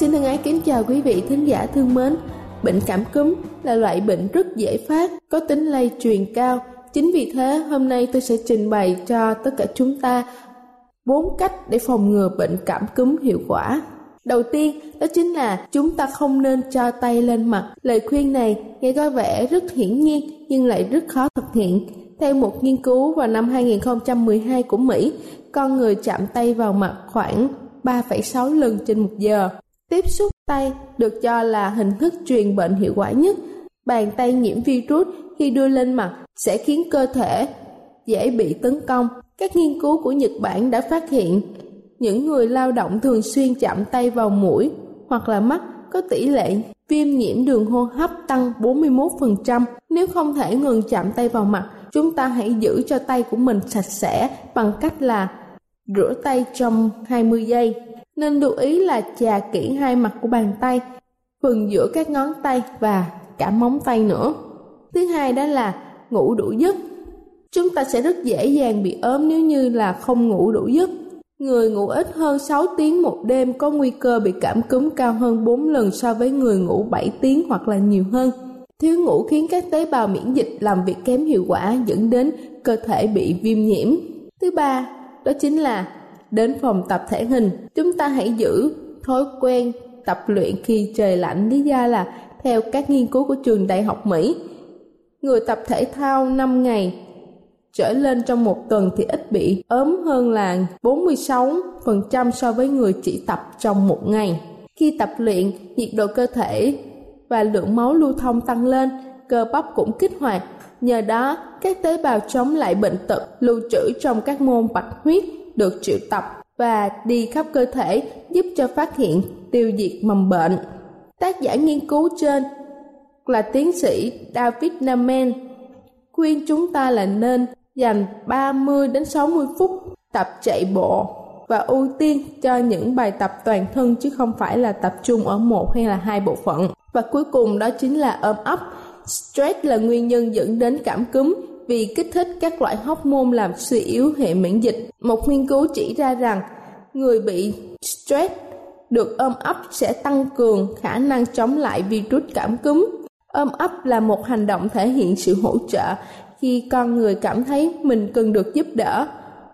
Xin thân ái kính chào quý vị thính giả thương mến. Bệnh cảm cúm là loại bệnh rất dễ phát, có tính lây truyền cao. Chính vì thế, hôm nay tôi sẽ trình bày cho tất cả chúng ta 4 cách để phòng ngừa bệnh cảm cúm hiệu quả. Đầu tiên, đó chính là chúng ta không nên cho tay lên mặt. Lời khuyên này nghe có vẻ rất hiển nhiên nhưng lại rất khó thực hiện. Theo một nghiên cứu vào năm 2012 của Mỹ, con người chạm tay vào mặt khoảng 3,6 lần trên 1 giờ. Tiếp xúc tay được cho là hình thức truyền bệnh hiệu quả nhất. Bàn tay nhiễm virus khi đưa lên mặt sẽ khiến cơ thể dễ bị tấn công. Các nghiên cứu của Nhật Bản đã phát hiện những người lao động thường xuyên chạm tay vào mũi hoặc là mắt có tỷ lệ viêm nhiễm đường hô hấp tăng 41%. Nếu không thể ngừng chạm tay vào mặt, chúng ta hãy giữ cho tay của mình sạch sẽ bằng cách là rửa tay trong 20 giây. Nên lưu ý là chà kỹ hai mặt của bàn tay, phần giữa các ngón tay và cả móng tay nữa. Thứ hai đó là ngủ đủ giấc. Chúng ta sẽ rất dễ dàng bị ốm nếu như là không ngủ đủ giấc. Người ngủ ít hơn 6 tiếng một đêm có nguy cơ bị cảm cúm cao hơn 4 lần so với người ngủ 7 tiếng hoặc là nhiều hơn. Thiếu ngủ khiến các tế bào miễn dịch làm việc kém hiệu quả, dẫn đến cơ thể bị viêm nhiễm. Thứ ba, đó chính là đến phòng tập thể hình. Chúng ta hãy giữ thói quen tập luyện khi trời lạnh. Lý do là theo các nghiên cứu của trường đại học Mỹ, người tập thể thao 5 ngày trở lên trong một tuần thì ít bị ốm hơn là 46% so với người chỉ tập trong một ngày. Khi tập luyện, nhiệt độ cơ thể và lượng máu lưu thông tăng lên, cơ bắp cũng kích hoạt. Nhờ đó, các tế bào chống lại bệnh tật lưu trữ trong các mô bạch huyết được triệu tập và đi khắp cơ thể, giúp cho phát hiện, tiêu diệt mầm bệnh. Tác giả nghiên cứu trên là tiến sĩ David Naman khuyên chúng ta là nên dành 30 đến 60 phút tập chạy bộ và ưu tiên cho những bài tập toàn thân chứ không phải là tập trung ở một hay là hai bộ phận. Và cuối cùng đó chính là ôm ấp. Stress là nguyên nhân dẫn đến cảm cúm vì kích thích các loại hormone làm suy yếu hệ miễn dịch. Một nghiên cứu chỉ ra rằng người bị stress được ôm ấp sẽ tăng cường khả năng chống lại virus cảm cúm. Ôm ấp là một hành động thể hiện sự hỗ trợ. Khi con người cảm thấy mình cần được giúp đỡ,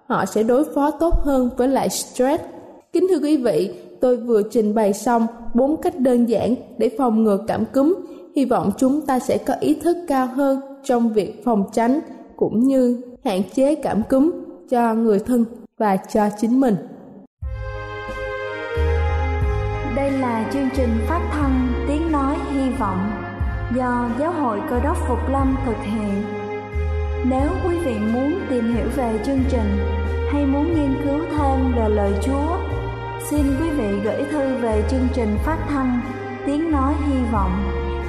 họ sẽ đối phó tốt hơn với lại stress. Kính thưa quý vị, tôi vừa trình bày xong 4 cách đơn giản để phòng ngừa cảm cúm. Hy vọng chúng ta sẽ có ý thức cao hơn trong việc phòng tránh cũng như hạn chế cảm cúm cho người thân và cho chính mình. Đây là chương trình phát thanh Tiếng Nói Hy Vọng do Giáo hội Cơ Đốc Phục Lâm thực hiện. Nếu quý vị muốn tìm hiểu về chương trình hay muốn nghiên cứu thêm về lời Chúa, xin quý vị gửi thư về chương trình phát thanh Tiếng Nói Hy Vọng,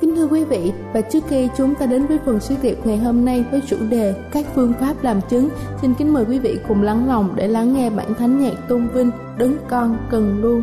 Kính thưa quý vị, và trước khi chúng ta đến với phần suy tiệc ngày hôm nay với chủ đề các phương pháp làm chứng, xin kính mời quý vị cùng lắng lòng để lắng nghe bản thánh nhạc tôn vinh Đấng Con Cần Luôn.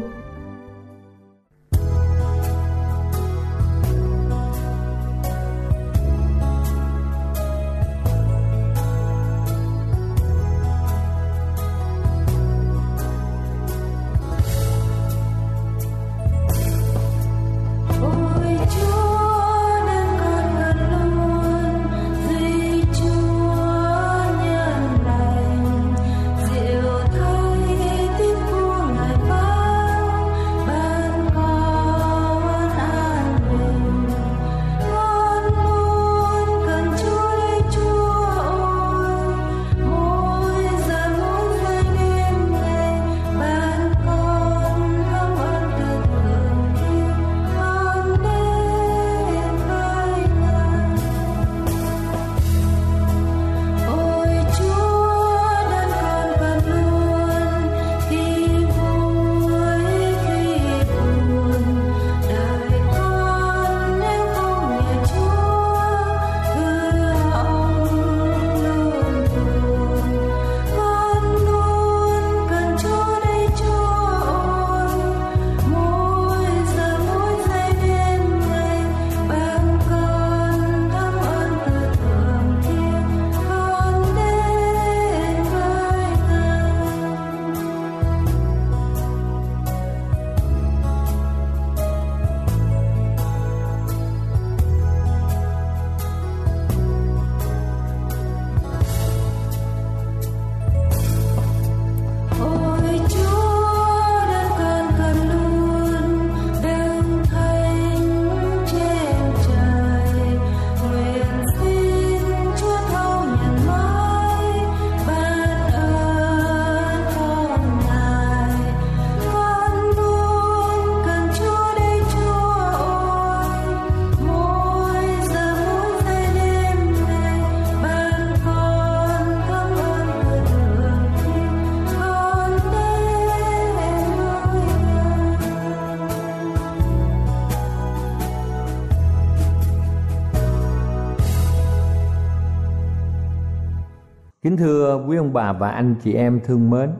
Kính thưa quý ông bà và anh chị em thương mến,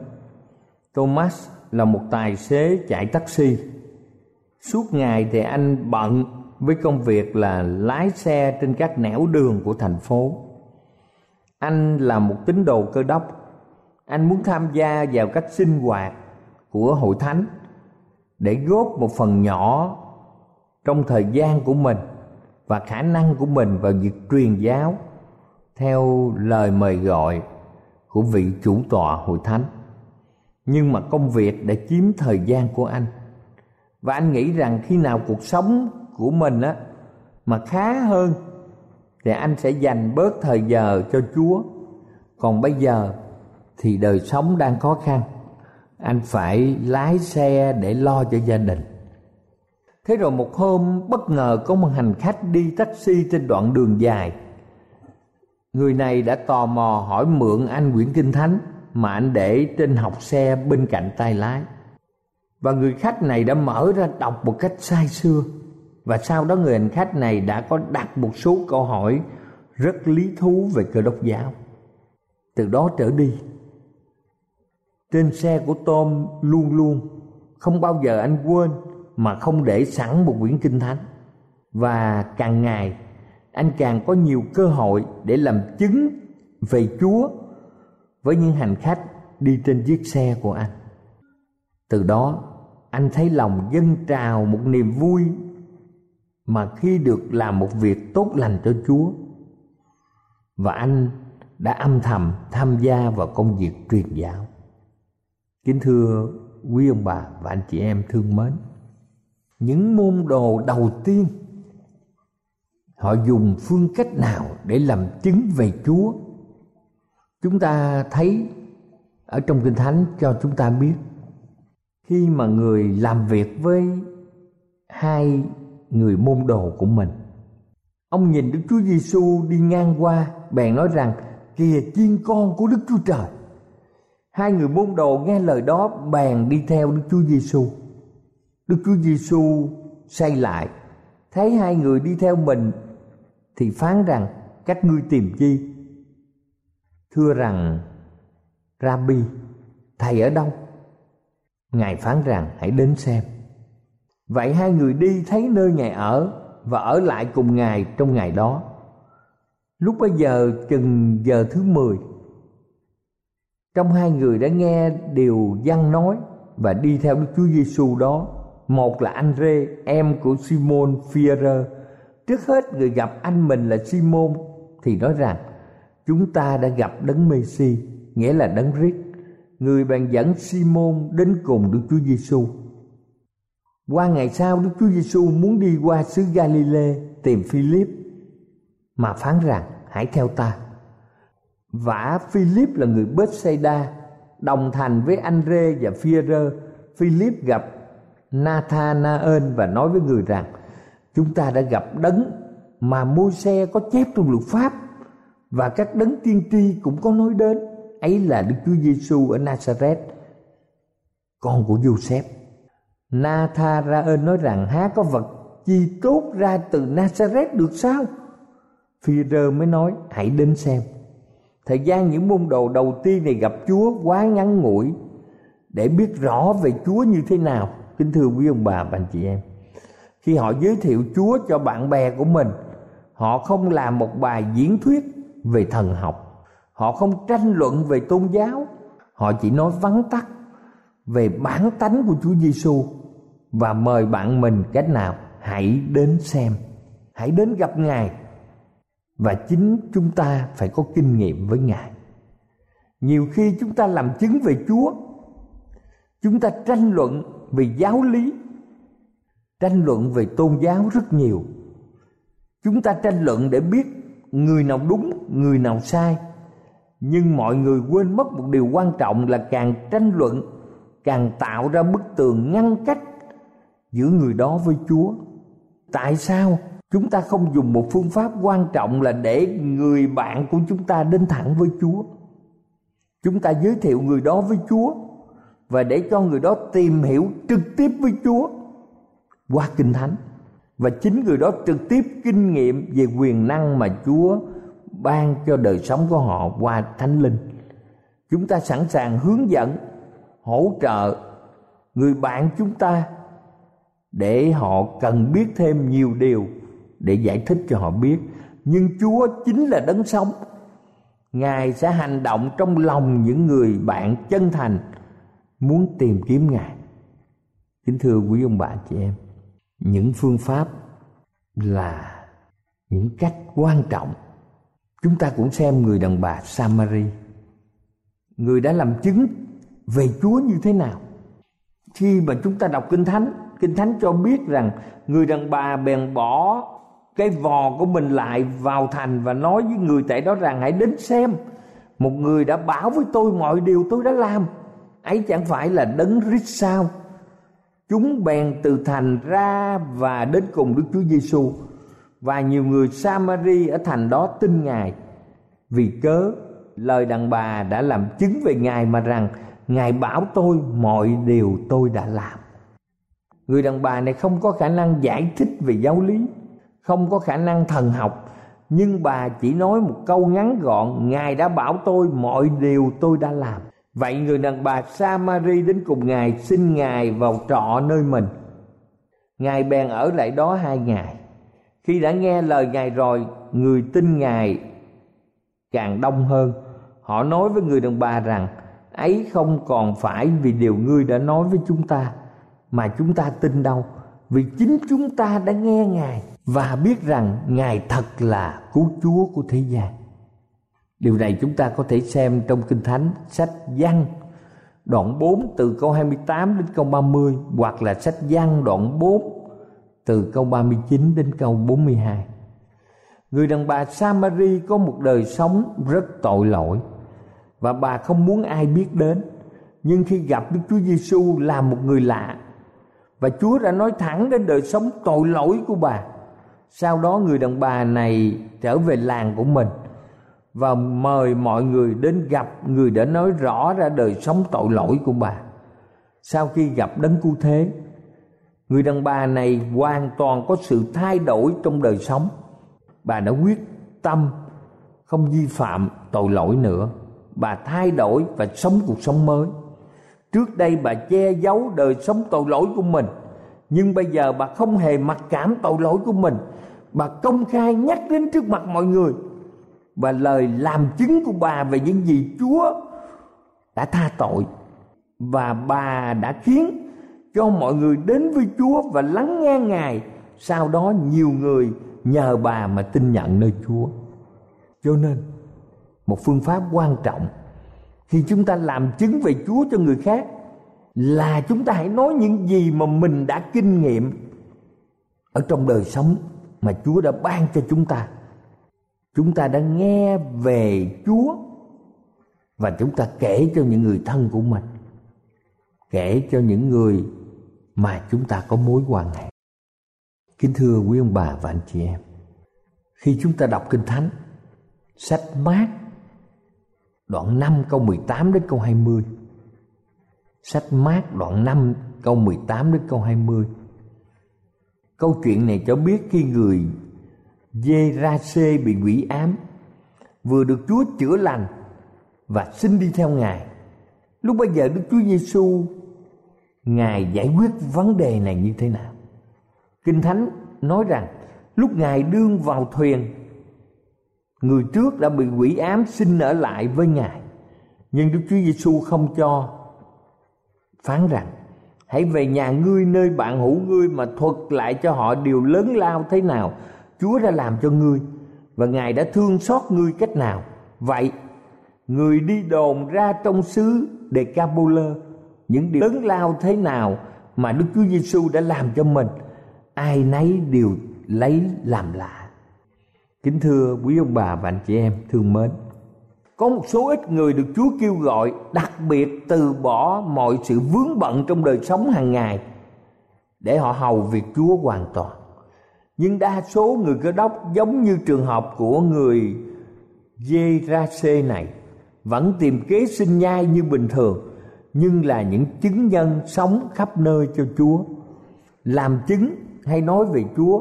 Thomas là một tài xế chạy taxi. Suốt ngày thì anh bận với công việc là lái xe trên các nẻo đường của thành phố. Anh là một tín đồ Cơ Đốc. Anh muốn tham gia vào các sinh hoạt của hội thánh để góp một phần nhỏ trong thời gian của mình và khả năng của mình vào việc truyền giáo theo lời mời gọi của vị chủ tọa hội thánh. Nhưng mà công việc đã chiếm thời gian của anh, và anh nghĩ rằng khi nào cuộc sống của mình mà khá hơn thì anh sẽ dành bớt thời giờ cho Chúa. Còn bây giờ thì đời sống đang khó khăn, anh phải lái xe để lo cho gia đình. Thế rồi một hôm bất ngờ có một hành khách đi taxi trên đoạn đường dài. Người này đã tò mò hỏi mượn anh quyển Kinh Thánh mà anh để trên hộc xe bên cạnh tay lái. Và người khách này đã mở ra đọc một cách say sưa. Và sau đó người hành khách này đã có đặt một số câu hỏi rất lý thú về Cơ Đốc giáo. Từ đó trở đi, trên xe của Tom luôn luôn, không bao giờ anh quên mà không để sẵn một quyển Kinh Thánh. Và càng ngày anh càng có nhiều cơ hội để làm chứng về Chúa với những hành khách đi trên chiếc xe của anh. Từ đó anh thấy lòng dâng trào một niềm vui mà khi được làm một việc tốt lành cho Chúa. Và anh đã âm thầm tham gia vào công việc truyền giáo. Kính thưa quý ông bà và anh chị em thương mến, những môn đồ đầu tiên họ dùng phương cách nào để làm chứng về Chúa? Chúng ta thấy ở trong Kinh Thánh cho chúng ta biết, khi mà người làm việc với hai người môn đồ của mình, ông nhìn Đức Chúa Giêsu đi ngang qua, bèn nói rằng: "Kìa chiên con của Đức Chúa Trời." Hai người môn đồ nghe lời đó bèn đi theo Đức Chúa Giêsu. Đức Chúa Giêsu say lại, thấy hai người đi theo mình thì phán rằng: "Các ngươi tìm chi?" Thưa rằng: "Rabbi, thầy ở đâu?" Ngài phán rằng: "Hãy đến xem." Vậy hai người đi thấy nơi Ngài ở và ở lại cùng Ngài trong ngày đó. Lúc bấy giờ chừng giờ thứ 10, trong hai người đã nghe điều Giăng nói và đi theo Đức Chúa Giêsu đó. Một là Anrê, em của Simon Phi-e-rơ. Trước hết người gặp anh mình là Simon thì nói rằng: "Chúng ta đã gặp Đấng Mêsi", nghĩa là Đấng Rít. Người bèn dẫn Simon đến cùng Đức Chúa Giêsu. Qua ngày sau, Đức Chúa Giêsu muốn đi qua xứ Galilê tìm Philip mà phán rằng: "Hãy theo ta." Vả Philip là người Bethsaida, đồng thành với Anrê và Phi-e-rơ. Philip gặp Nathanael và nói với người rằng: "Chúng ta đã gặp đấng mà Môi-se có chép trong luật pháp và các đấng tiên tri cũng có nói đến, ấy là Đức Chúa Giêsu ở Nazareth, con của Giô-sép." Nathanael nói rằng: "Há có vật chi tốt ra từ Nazareth được sao?" Phi-e-rơ mới nói: "Hãy đến xem." Thời gian những môn đồ đầu tiên này gặp Chúa quá ngắn ngủi để biết rõ về Chúa như thế nào. Kính thưa quý ông bà và anh chị em, khi họ giới thiệu Chúa cho bạn bè của mình, họ không làm một bài diễn thuyết về thần học, họ không tranh luận về tôn giáo, họ chỉ nói vắn tắt về bản tánh của Chúa Giêsu và mời bạn mình cách nào: hãy đến xem, hãy đến gặp Ngài. Và chính chúng ta phải có kinh nghiệm với Ngài. Nhiều khi chúng ta làm chứng về Chúa, chúng ta tranh luận về giáo lý, tranh luận về tôn giáo rất nhiều. Chúng ta tranh luận để biết người nào đúng, người nào sai. Nhưng mọi người quên mất một điều quan trọng là càng tranh luận càng tạo ra bức tường ngăn cách giữa người đó với Chúa. Tại sao chúng ta không dùng một phương pháp quan trọng là để người bạn của chúng ta đến thẳng với Chúa? Chúng ta giới thiệu người đó với Chúa và để cho người đó tìm hiểu trực tiếp với Chúa qua Kinh Thánh. Và chính người đó trực tiếp kinh nghiệm về quyền năng mà Chúa ban cho đời sống của họ qua Thánh Linh. Chúng ta sẵn sàng hướng dẫn, hỗ trợ người bạn chúng ta để họ cần biết thêm nhiều điều để giải thích cho họ biết. Nhưng Chúa chính là đấng sống. Ngài sẽ hành động trong lòng những người bạn chân thành muốn tìm kiếm Ngài. Kính thưa quý ông bà chị em, những phương pháp là những cách quan trọng. Chúng ta cũng xem người đàn bà Samari, người đã làm chứng về Chúa như thế nào. Khi mà chúng ta đọc Kinh Thánh, Kinh Thánh cho biết rằng người đàn bà bèn bỏ cái vò của mình lại vào thành và nói với người tại đó rằng: "Hãy đến xem, một người đã bảo với tôi mọi điều tôi đã làm, ấy chẳng phải là Đấng Rít sao?" Chúng bèn từ thành ra và đến cùng Đức Chúa Giêsu, và nhiều người Samari ở thành đó tin Ngài vì cớ lời đàn bà đã làm chứng về Ngài mà rằng: "Ngài bảo tôi mọi điều tôi đã làm." Người đàn bà này không có khả năng giải thích về giáo lý, không có khả năng thần học, nhưng bà chỉ nói một câu ngắn gọn: "Ngài đã bảo tôi mọi điều tôi đã làm." Vậy người đàn bà Samari đến cùng Ngài, xin Ngài vào trọ nơi mình. Ngài bèn ở lại đó 2 ngày. Khi đã nghe lời Ngài rồi, người tin Ngài càng đông hơn. Họ nói với người đàn bà rằng: "Ấy không còn phải vì điều ngươi đã nói với chúng ta mà chúng ta tin đâu, vì chính chúng ta đã nghe Ngài và biết rằng Ngài thật là Cứu Chúa của thế gian." Điều này chúng ta có thể xem trong Kinh Thánh, sách Giăng đoạn 4 từ câu 28 đến câu 30, hoặc là sách Giăng đoạn 4 từ câu 39 đến câu 42. Người đàn bà Samari có một đời sống rất tội lỗi và bà không muốn ai biết đến. Nhưng khi gặp Đức Chúa Giêsu là một người lạ và Chúa đã nói thẳng đến đời sống tội lỗi của bà. Sau đó người đàn bà này trở về làng của mình và mời mọi người đến gặp người đã nói rõ ra đời sống tội lỗi của bà. Sau khi gặp Đấng Cứu Thế, người đàn bà này hoàn toàn có sự thay đổi trong đời sống. Bà đã quyết tâm không vi phạm tội lỗi nữa. Bà thay đổi và sống cuộc sống mới. Trước đây bà che giấu đời sống tội lỗi của mình, nhưng bây giờ bà không hề mặc cảm tội lỗi của mình. Bà công khai nhắc đến trước mặt mọi người. Và lời làm chứng của bà về những gì Chúa đã tha tội, và bà đã khiến cho mọi người đến với Chúa và lắng nghe Ngài. Sau đó nhiều người nhờ bà mà tin nhận nơi Chúa. Cho nên một phương pháp quan trọng khi chúng ta làm chứng về Chúa cho người khác là chúng ta hãy nói những gì mà mình đã kinh nghiệm ở trong đời sống mà Chúa đã ban cho chúng ta. Chúng ta đã nghe về Chúa và chúng ta kể cho những người thân của mình, kể cho những người mà chúng ta có mối quan hệ. Kính thưa quý ông bà và anh chị em, khi chúng ta đọc Kinh Thánh, sách Mát đoạn 5 câu 18 đến câu 20, sách Mát đoạn 5 câu 18 đến câu 20, câu chuyện này cho biết khi người Giê-ra-xê bị quỷ ám vừa được Chúa chữa lành và xin đi theo Ngài. Lúc bấy giờ Đức Chúa Giêsu Ngài giải quyết vấn đề này như thế nào? Kinh Thánh nói rằng lúc Ngài đương vào thuyền, người trước đã bị quỷ ám xin ở lại với Ngài, nhưng Đức Chúa Giêsu không cho, phán rằng hãy về nhà ngươi nơi bạn hữu ngươi mà thuật lại cho họ điều lớn lao thế nào Chúa đã làm cho ngươi và Ngài đã thương xót ngươi cách nào. Vậy người đi đồn ra trong xứ Đê-ca-pô-lơ những điều lớn lao thế nào mà Đức Chúa Giêsu đã làm cho mình, ai nấy đều lấy làm lạ. Kính thưa quý ông bà và anh chị em thương mến, có một số ít người được Chúa kêu gọi đặc biệt từ bỏ mọi sự vướng bận trong đời sống hàng ngày để họ hầu việc Chúa hoàn toàn. Nhưng đa số người Cơ Đốc giống như trường hợp của người Giê-ra-xê này vẫn tìm kế sinh nhai như bình thường, nhưng là những chứng nhân sống khắp nơi cho Chúa. Làm chứng hay nói về Chúa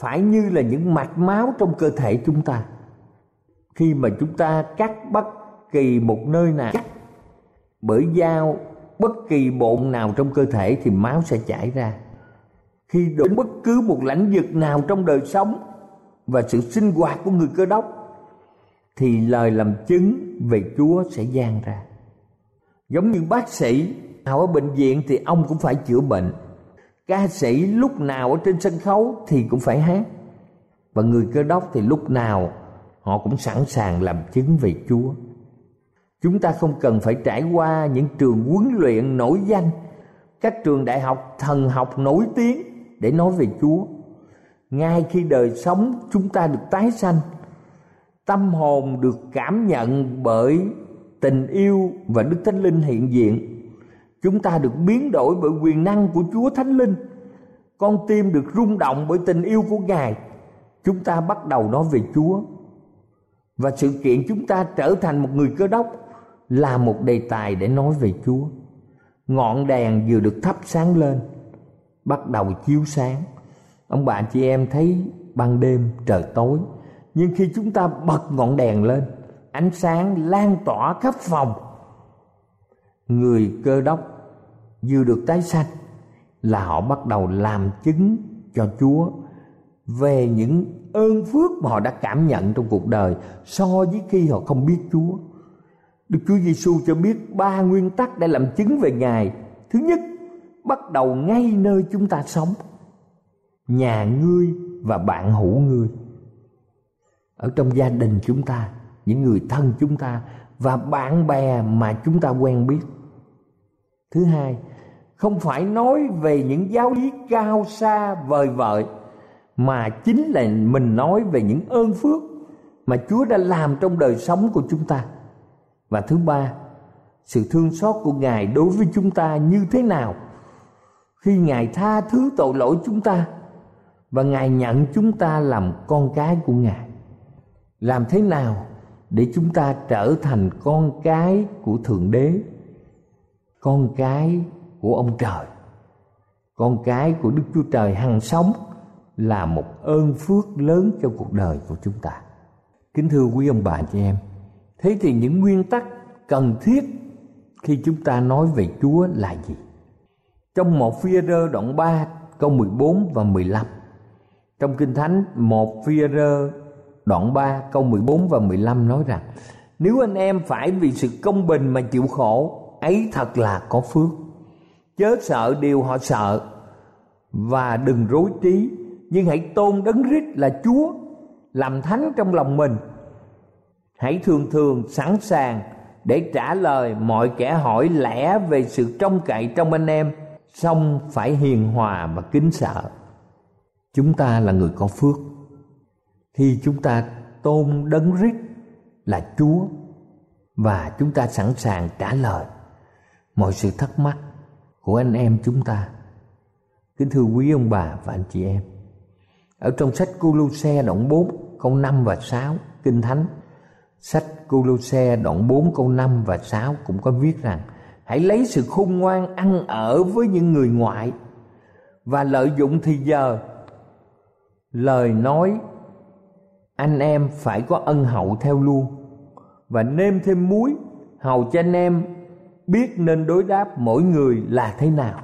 phải như là những mạch máu trong cơ thể chúng ta. Khi mà chúng ta cắt bất kỳ một nơi nào bởi dao, bất kỳ bộn nào trong cơ thể thì máu sẽ chảy ra. Khi đụng bất cứ một lãnh vực nào trong đời sống và sự sinh hoạt của người Cơ Đốc thì lời làm chứng về Chúa sẽ giang ra. Giống như bác sĩ nào ở bệnh viện thì ông cũng phải chữa bệnh, ca sĩ lúc nào ở trên sân khấu thì cũng phải hát, và người Cơ Đốc thì lúc nào họ cũng sẵn sàng làm chứng về Chúa. Chúng ta không cần phải trải qua những trường huấn luyện nổi danh, các trường đại học thần học nổi tiếng để nói về Chúa. Ngay khi đời sống chúng ta được tái sanh, tâm hồn được cảm nhận bởi tình yêu và Đức Thánh Linh hiện diện, chúng ta được biến đổi bởi quyền năng của Chúa Thánh Linh, con tim được rung động bởi tình yêu của Ngài, chúng ta bắt đầu nói về Chúa. Và sự kiện chúng ta trở thành một người Cơ Đốc là một đề tài để nói về Chúa. Ngọn đèn vừa được thắp sáng lên bắt đầu chiếu sáng. Ông bà chị em thấy ban đêm trời tối, nhưng khi chúng ta bật ngọn đèn lên, ánh sáng lan tỏa khắp phòng. Người Cơ Đốc vừa được tái sanh là họ bắt đầu làm chứng cho Chúa về những ơn phước mà họ đã cảm nhận trong cuộc đời so với khi họ không biết Chúa. Đức Chúa Giêsu cho biết ba nguyên tắc để làm chứng về Ngài. Thứ nhất, bắt đầu ngay nơi chúng ta sống, nhà ngươi và bạn hữu ngươi, ở trong gia đình chúng ta, những người thân chúng ta và bạn bè mà chúng ta quen biết. Thứ hai, không phải nói về những giáo lý cao xa vời vợi, mà chính là mình nói về những ơn phước mà Chúa đã làm trong đời sống của chúng ta. Và thứ ba, sự thương xót của Ngài đối với chúng ta như thế nào khi Ngài tha thứ tội lỗi chúng ta và Ngài nhận chúng ta làm con cái của Ngài. Làm thế nào để chúng ta trở thành con cái của Thượng Đế, con cái của ông trời, con cái của Đức Chúa Trời hằng sống, là một ơn phước lớn cho cuộc đời của chúng ta. Kính thưa quý ông bà chị em, thế thì những nguyên tắc cần thiết khi chúng ta nói về Chúa là gì? Trong 1 Phi-e-rơ đoạn 3 câu 14 và 15, trong Kinh Thánh 1 Phi-e-rơ đoạn 3 câu 14 và 15 nói rằng: nếu anh em phải vì sự công bình mà chịu khổ, ấy thật là có phước. Chớ sợ điều họ sợ và đừng rối trí, nhưng hãy tôn Đấng Christ là Chúa, làm thánh trong lòng mình. Hãy thường thường sẵn sàng để trả lời mọi kẻ hỏi lẽ về sự trông cậy trong anh em, song phải hiền hòa và kính sợ. Chúng ta là người có phước khi chúng ta tôn Đấng Christ là Chúa và chúng ta sẵn sàng trả lời mọi sự thắc mắc của anh em chúng ta. Kính thưa quý ông bà và anh chị em, ở trong sách Cô-lô-se đoạn 4 câu 5 và 6 Kinh Thánh, sách Cô-lô-se đoạn 4 câu 5 và 6 cũng có viết rằng: hãy lấy sự khôn ngoan ăn ở với những người ngoại và lợi dụng thì giờ. Lời nói anh em phải có ân hậu theo luôn, và nêm thêm muối, hầu cho anh em biết nên đối đáp mỗi người là thế nào.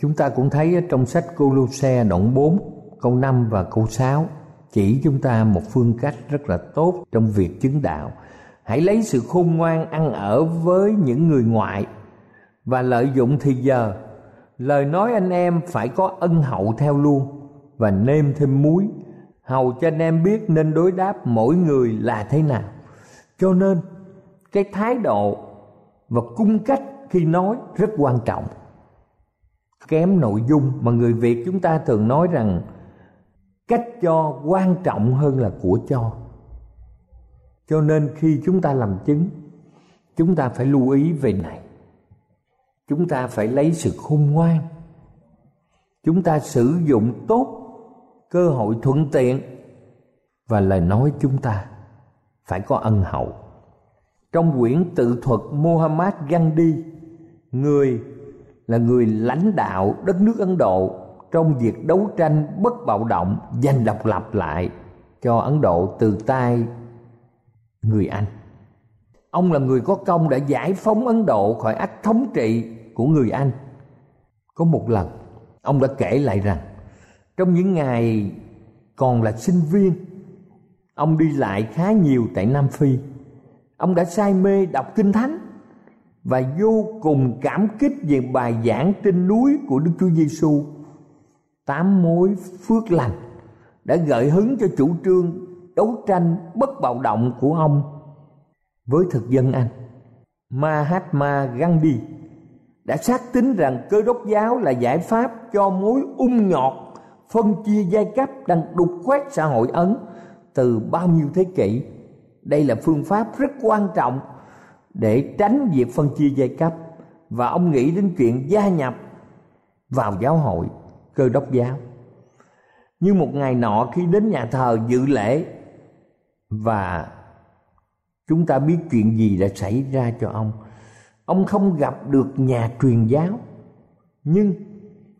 Chúng ta cũng thấy trong sách Cô-lô-se đoạn 4 câu 5 và câu 6 chỉ chúng ta một phương cách rất là tốt trong việc chứng đạo. Hãy lấy sự khôn ngoan ăn ở với những người ngoại và lợi dụng thì giờ. Lời nói anh em phải có ân hậu theo luôn, và nêm thêm muối, hầu cho anh em biết nên đối đáp mỗi người là thế nào. Cho nên cái thái độ và cung cách khi nói rất quan trọng. Kém nội dung, mà người Việt chúng ta thường nói rằng cách cho quan trọng hơn là của cho. Cho nên khi chúng ta làm chứng, chúng ta phải lưu ý về này. Chúng ta phải lấy sự khôn ngoan, chúng ta sử dụng tốt cơ hội thuận tiện, và lời nói chúng ta phải có ân hậu. Trong quyển tự thuật Mahatma Gandhi, người là người lãnh đạo đất nước Ấn Độ trong việc đấu tranh bất bạo động giành độc lập lại cho Ấn Độ từ tay người Anh. Ông là người có công đã giải phóng Ấn Độ khỏi ách thống trị của người Anh. Có một lần ông đã kể lại rằng trong những ngày còn là sinh viên, ông đi lại khá nhiều tại Nam Phi. Ông đã say mê đọc Kinh Thánh và vô cùng cảm kích về bài giảng trên núi của Đức Chúa Giêsu, tám mối phước lành, đã gợi hứng cho chủ trương đấu tranh bất bạo động của ông với thực dân Anh. Mahatma Gandhi đã xác tín rằng Cơ đốc giáo là giải pháp cho mối nhọt, phân chia giai cấp đang đục khoét xã hội Ấn từ bao nhiêu thế kỷ. Đây là phương pháp rất quan trọng để tránh việc phân chia giai cấp, và ông nghĩ đến chuyện gia nhập vào giáo hội Cơ đốc giáo. Nhưng một ngày nọ khi đến nhà thờ dự lễ, và chúng ta biết chuyện gì đã xảy ra cho ông. Ông không gặp được nhà truyền giáo, nhưng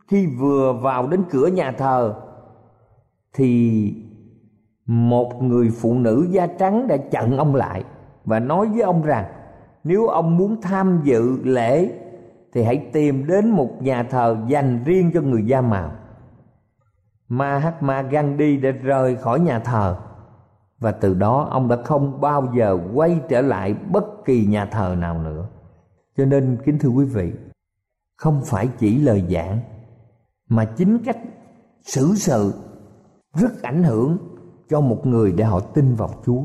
khi vừa vào đến cửa nhà thờ thì một người phụ nữ da trắng đã chặn ông lại và nói với ông rằng nếu ông muốn tham dự lễ thì hãy tìm đến một nhà thờ dành riêng cho người da màu. Mahatma Gandhi đã rời khỏi nhà thờ, và từ đó ông đã không bao giờ quay trở lại bất kỳ nhà thờ nào nữa. Cho nên kính thưa quý vị, không phải chỉ lời giảng mà chính cách xử sự rất ảnh hưởng cho một người để họ tin vào Chúa.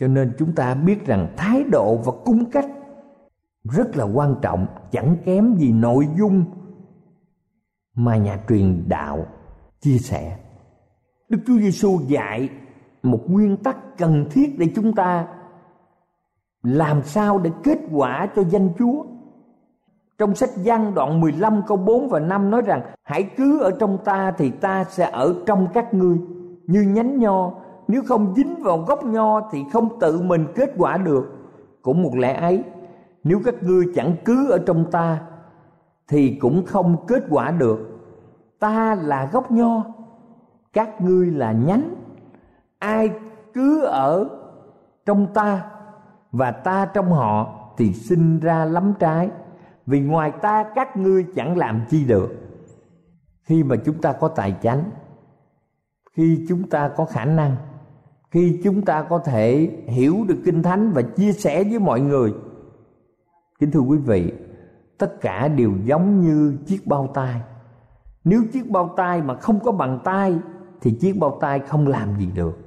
Cho nên chúng ta biết rằng thái độ và cung cách rất là quan trọng, chẳng kém gì nội dung mà nhà truyền đạo chia sẻ. Đức Chúa Giêsu dạy một nguyên tắc cần thiết để chúng ta làm sao để kết quả cho danh Chúa. Trong sách Giăng đoạn 15 câu 4 và 5 nói rằng: hãy cứ ở trong ta thì ta sẽ ở trong các ngươi, như nhánh nho nếu không dính vào gốc nho thì không tự mình kết quả được. Cũng một lẽ ấy, nếu các ngươi chẳng cứ ở trong ta thì cũng không kết quả được. Ta là gốc nho, các ngươi là nhánh. Ai cứ ở trong ta và ta trong họ thì sinh ra lắm trái, vì ngoài ta các ngươi chẳng làm chi được. Khi mà chúng ta có tài chánh, khi chúng ta có khả năng, khi chúng ta có thể hiểu được Kinh Thánh và chia sẻ với mọi người, kính thưa quý vị, tất cả đều giống như chiếc bao tay. Nếu chiếc bao tay mà không có bàn tay thì chiếc bao tay không làm gì được.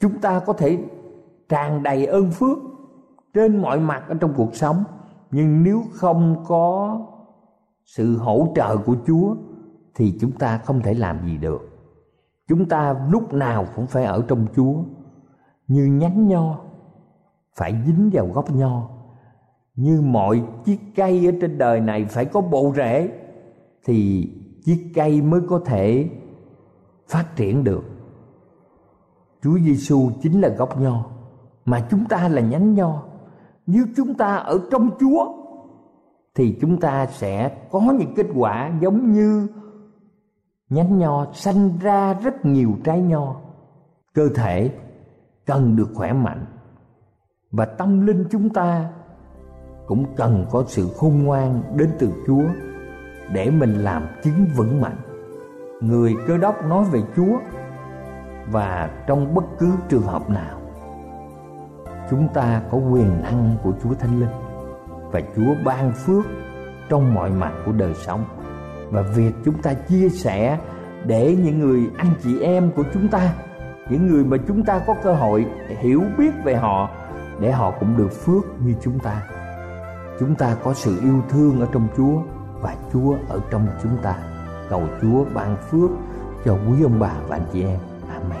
Chúng ta có thể tràn đầy ơn phước trên mọi mặt ở trong cuộc sống, nhưng nếu không có sự hỗ trợ của Chúa thì chúng ta không thể làm gì được. Chúng ta lúc nào cũng phải ở trong Chúa, như nhánh nho phải dính vào gốc nho. Như mọi chiếc cây ở trên đời này phải có bộ rễ thì chiếc cây mới có thể phát triển được. Chúa Giêsu chính là gốc nho mà chúng ta là nhánh nho. Nếu chúng ta ở trong Chúa thì chúng ta sẽ có những kết quả giống như nhánh nho sanh ra rất nhiều trái nho. Cơ thể cần được khỏe mạnh và tâm linh chúng ta cũng cần có sự khôn ngoan đến từ Chúa để mình làm chứng vững mạnh. Người Cơ Đốc nói về Chúa, và trong bất cứ trường hợp nào chúng ta có quyền năng của Chúa Thánh Linh, và Chúa ban phước trong mọi mặt của đời sống. Và việc chúng ta chia sẻ để những người anh chị em của chúng ta, những người mà chúng ta có cơ hội hiểu biết về họ, để họ cũng được phước như chúng ta. Chúng ta có sự yêu thương ở trong Chúa và Chúa ở trong chúng ta. Cầu Chúa ban phước cho quý ông bà và anh chị em. Amen.